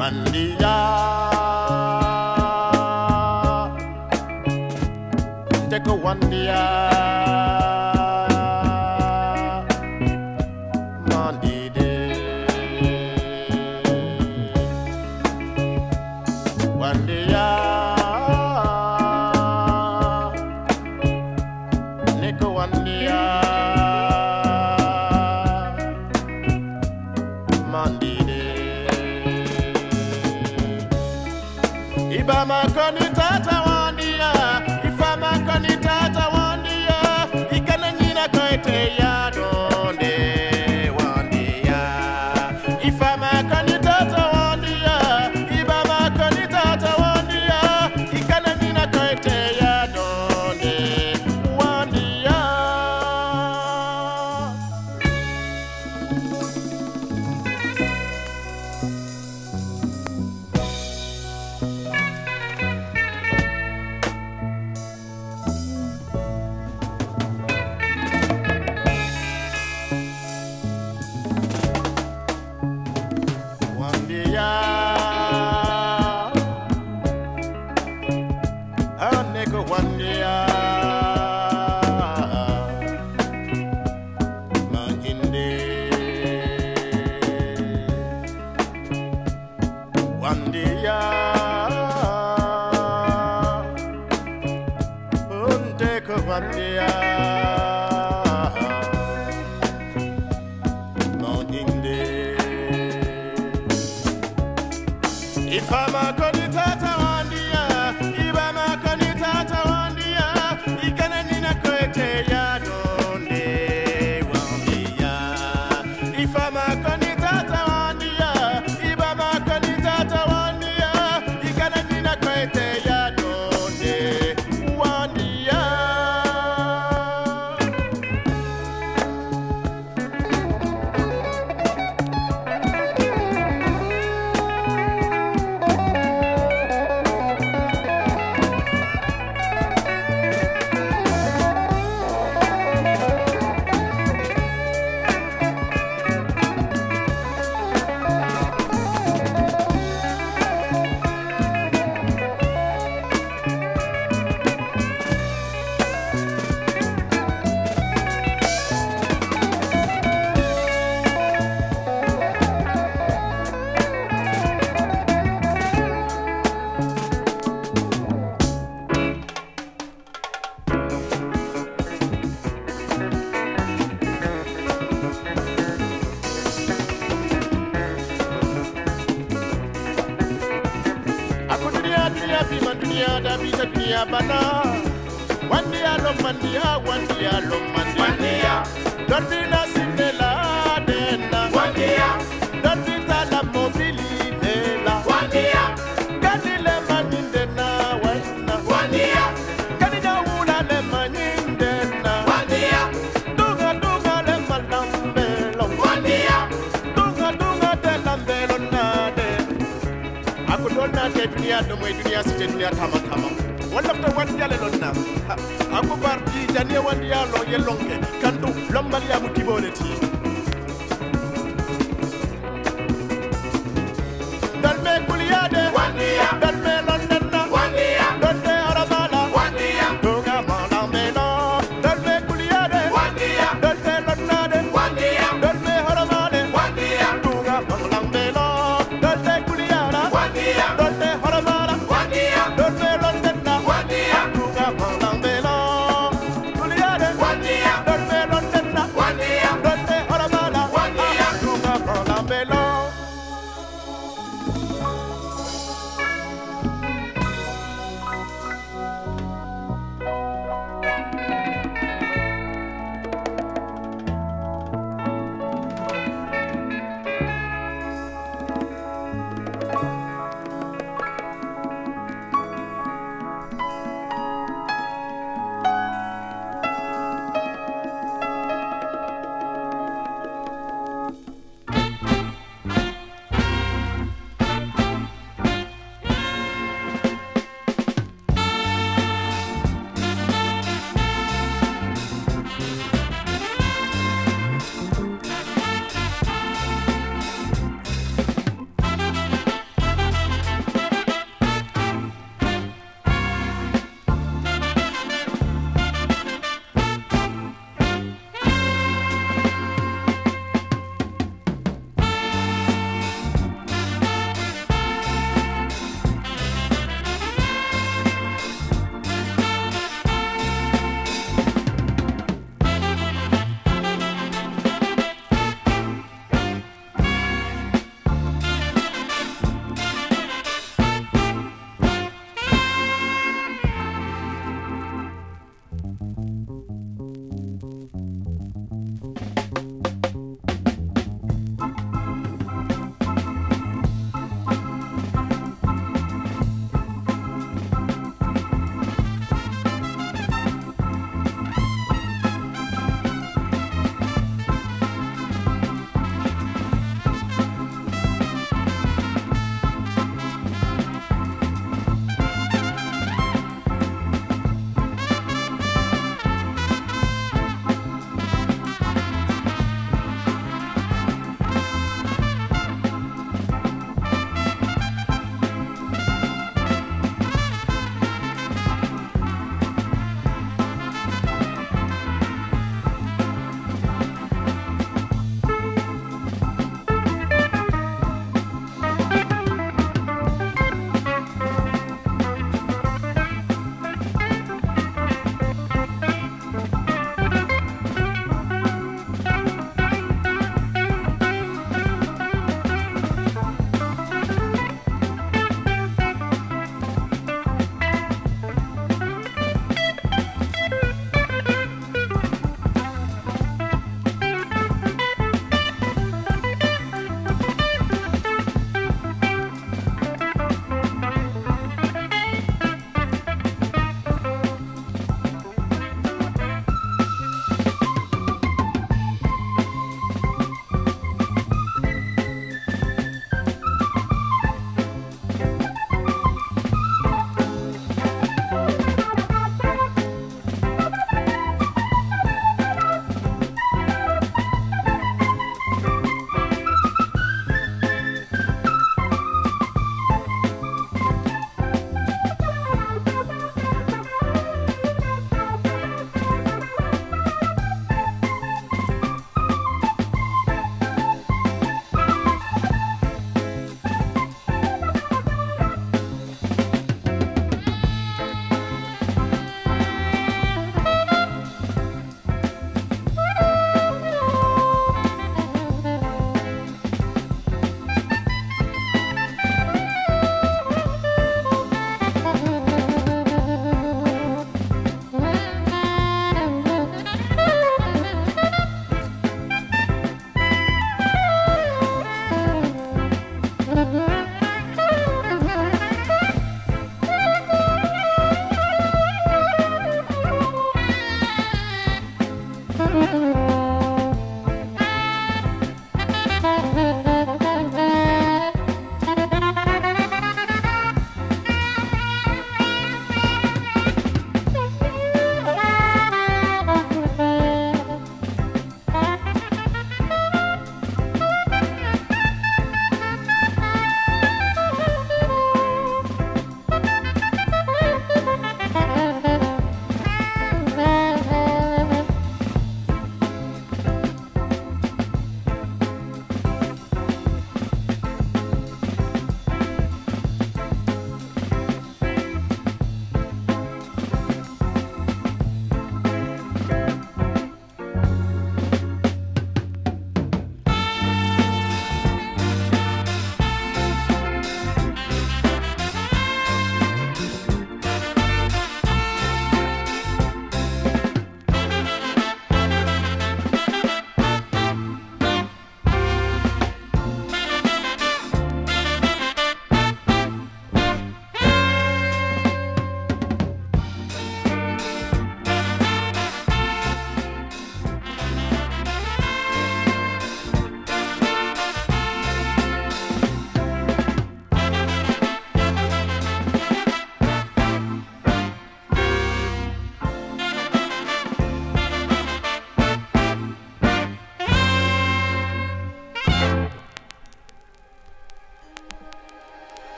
1 year, take a 1 year.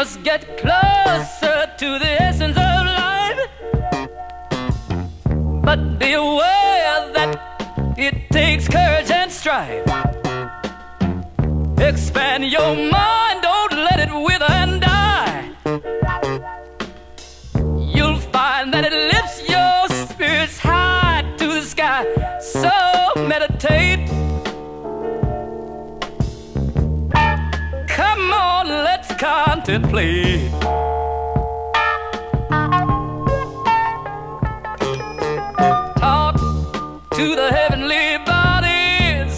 must get closer to the essence of life, but be aware that it takes courage and strife. Expand your mind, don't let it wither and die. You'll find that it lifts your spirits high to the sky. So meditate. Come on, let's contemplate. Talk to the heavenly bodies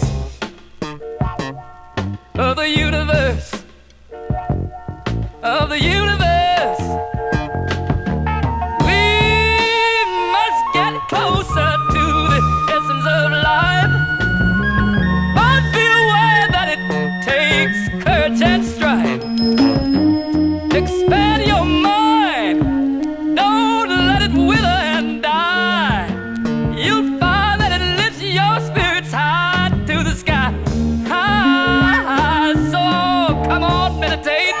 of the universe, of the universe. We must get closer to the essence of life, but be aware that it takes courage and strife. Expand your mind, don't let it wither and die. You'll find that it lifts your spirits high to the sky. High, so come on, meditate.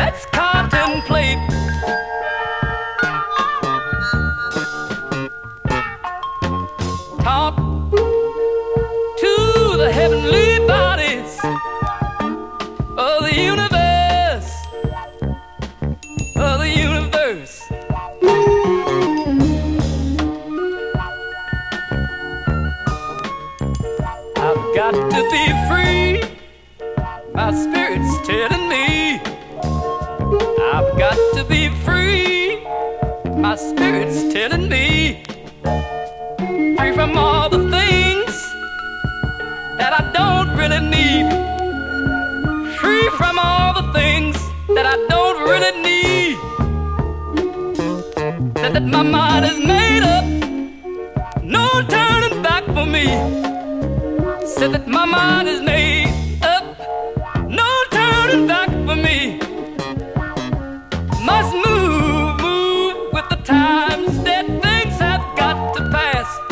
Let's contemplate. Talk to the heavenly bodies of the universe, of the universe. I've got to be free, my spirit's telling me. I've got to be free, my spirit's telling me. Free from all the things that I don't really need. Free from all the things that I don't really need. Said that my mind is made up, no turning back for me. Said that my mind is made up, no turning back for me. Must move, move with the times, dead things have got to pass.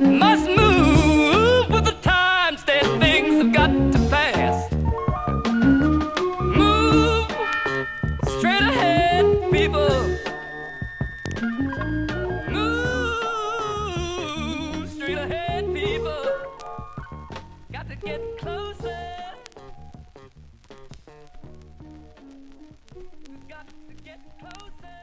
Must move with the times, dead things have got to pass. Move straight ahead, people. Move straight ahead, people. Got to get closer. Got to get closer.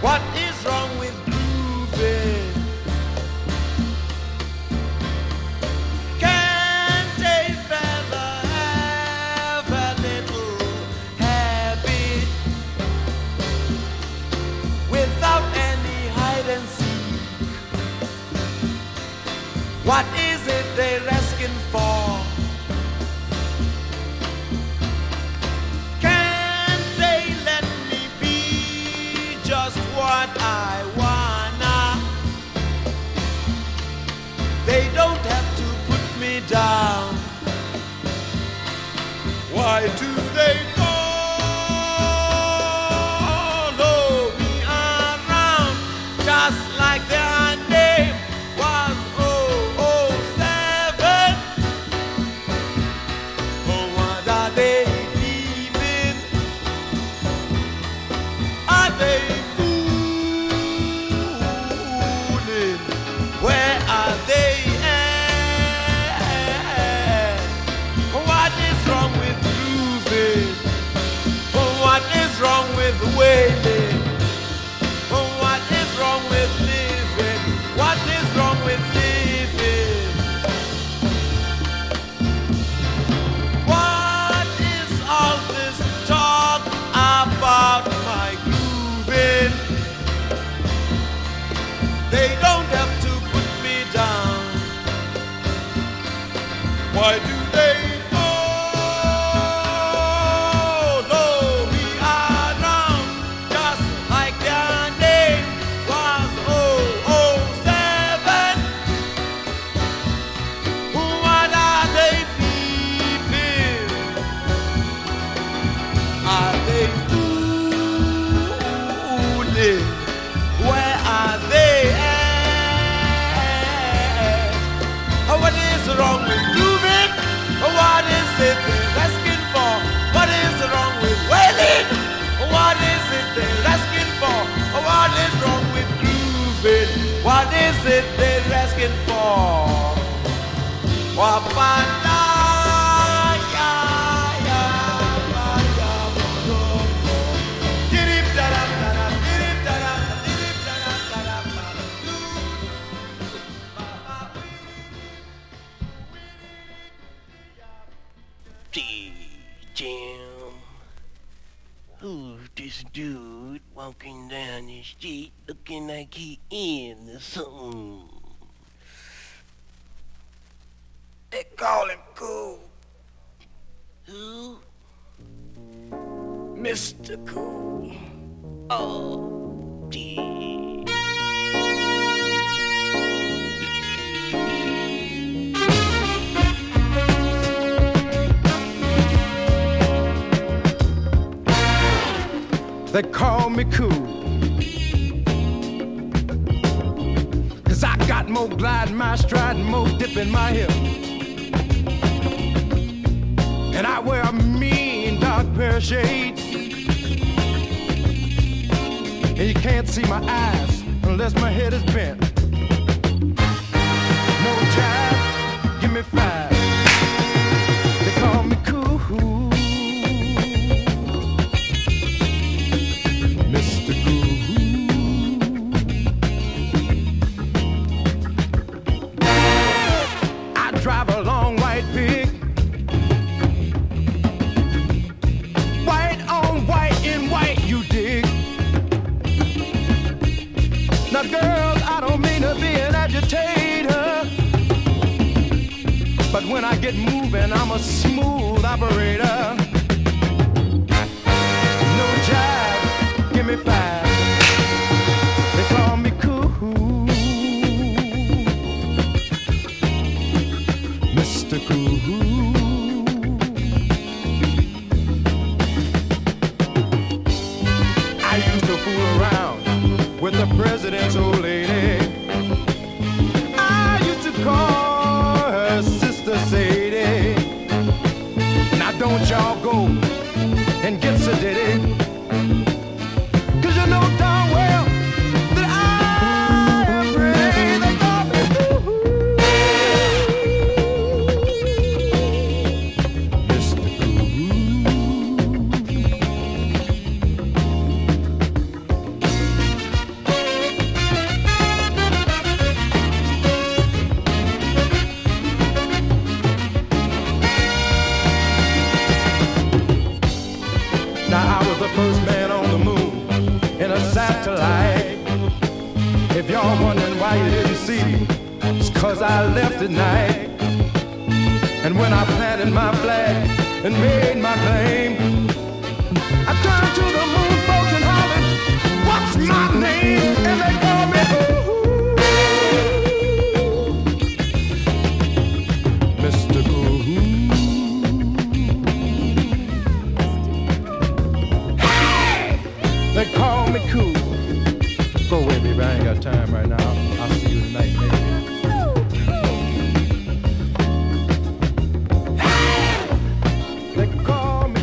What is wrong with grooving? Can't a fella have a little habit without any hide and seek? What is it they're asking for? I wanna. They don't have to put me down. Why do they follow me around just like their name was 007? Oh, what are they believing? Are they? What is wrong with grooving? it they're asking for. Wapanda, yeah, yeah, did it da da da, did it da da, did it da da da. Jam. Who's this dude walking down the street looking like he in or something? They call him Cool. Who? Mr. Cool. Oh, dear. They call me Cool, 'cause I got more glide in my stride and more dip in my hip. And I wear a mean dark pair of shades, and you can't see my eyes unless my head is bent. No jive, give me five. They call me Cool, Mr. Cool. I drive a long white pig, white on white and white, you dig? Now girl, I don't mean to be an agitator, but when I get moving, I'm a smooth operator. No jive, give me five. They call me Cool, Mr. Cool. I used to fool around with the president's old lady. I used to call her Sister Sadie. Now don't y'all go and get sedated, 'cause you know darn well that I am afraid they call me Cool, Mr. Cool. Now I was the first man on the moon in a satellite. If y'all wondering why you didn't see, it's 'cause I left at night. And when I planted my flag and made my claim, I turned to the moon folks and hollered, what's my name? And they call me Cool, Mr. Cool. They call me Cool. Go away, baby, I ain't got time right now. I'll see you tonight, baby. They call me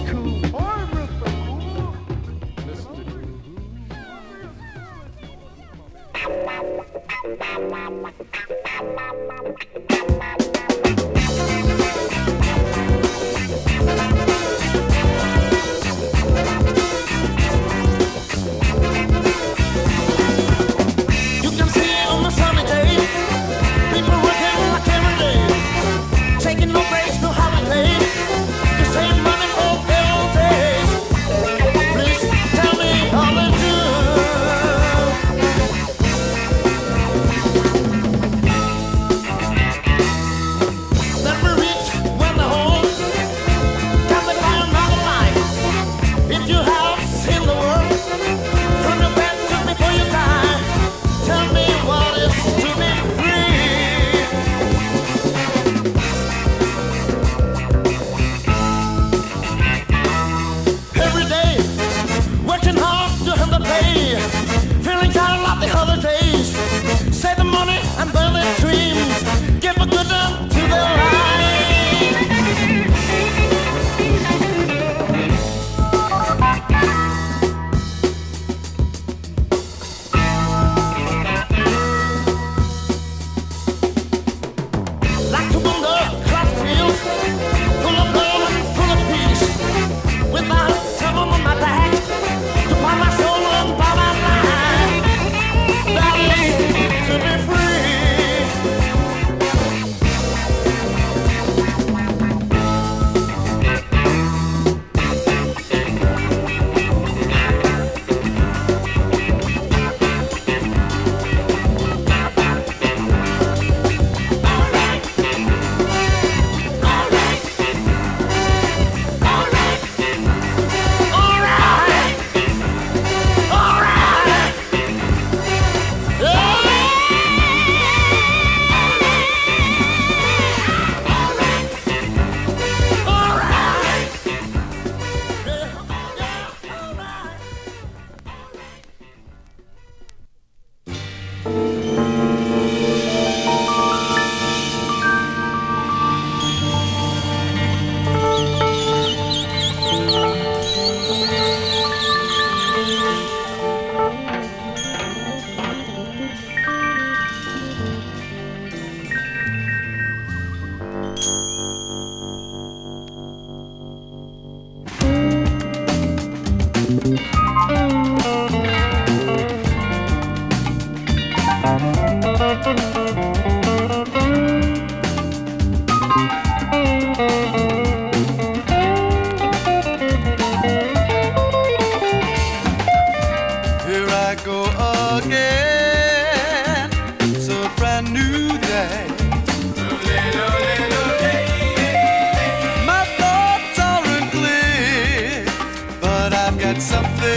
Something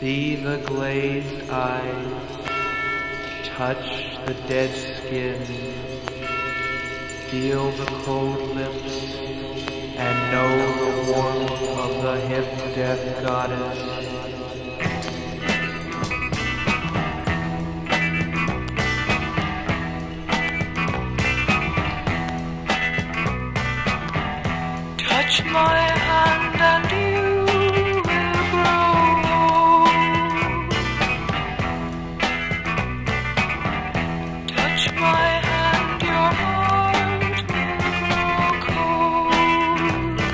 See the glazed eyes, touch the dead skin, feel the cold lips, and know the warmth of the hip-death goddess. My hand and you will grow. Touch my hand, your heart will grow cold.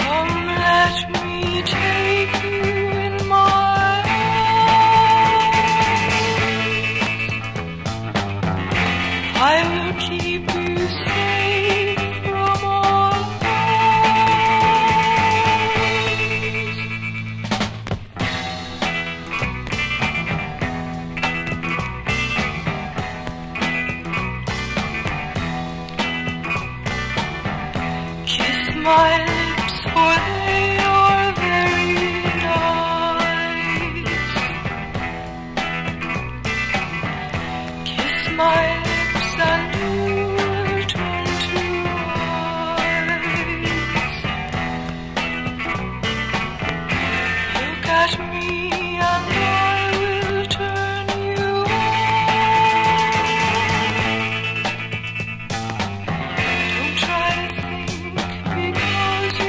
Come, let me take you in my arms. I will keep you safe. My lips, for they are very nice. Kiss my lips and you will turn to ice. Look at me and I will turn you on. Don't try to think, because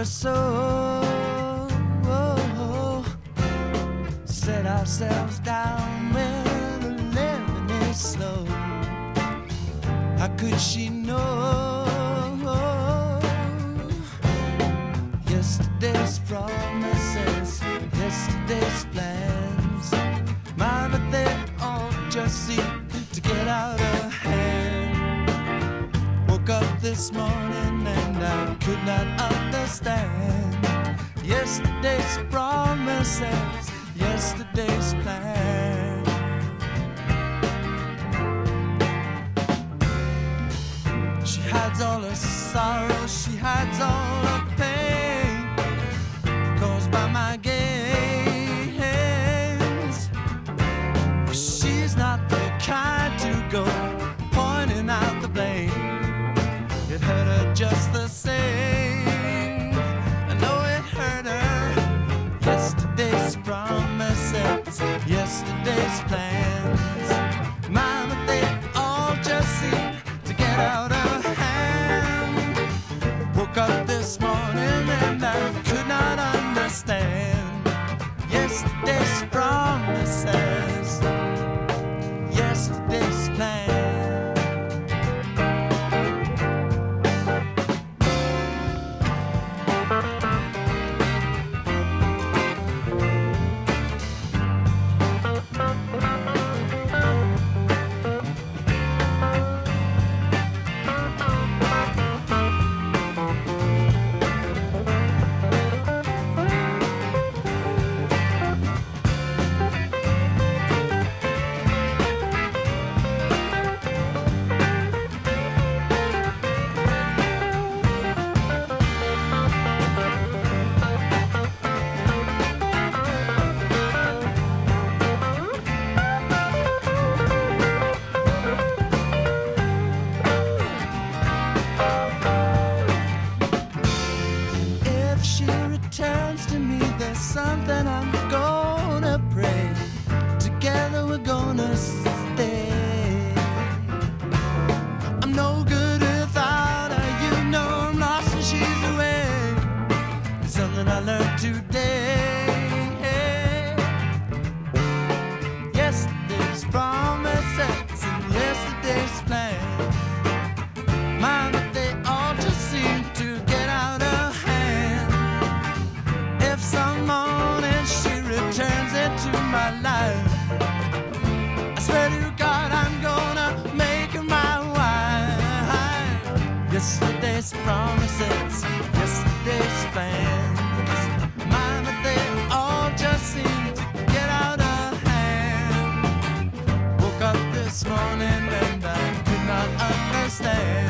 her soul. Set ourselves down where the living is slow. How could she know yesterday's promises, yesterday's plans? Mama, they all just seem to get out of hand. Woke up this morning and I could not understand yesterday's promises, yesterday's plans. She hides all her sorrow, she hides all her pain, goes by my gaze. She's not the kind to go pointing out the blame. It hurt her just the same. I know it hurt her. Yesterday's promises, yesterday's plans. Mama, they all just seem to get out of. Up this morning and I could not understand yesterday's promises, yesterday's plan. Morning and I could not understand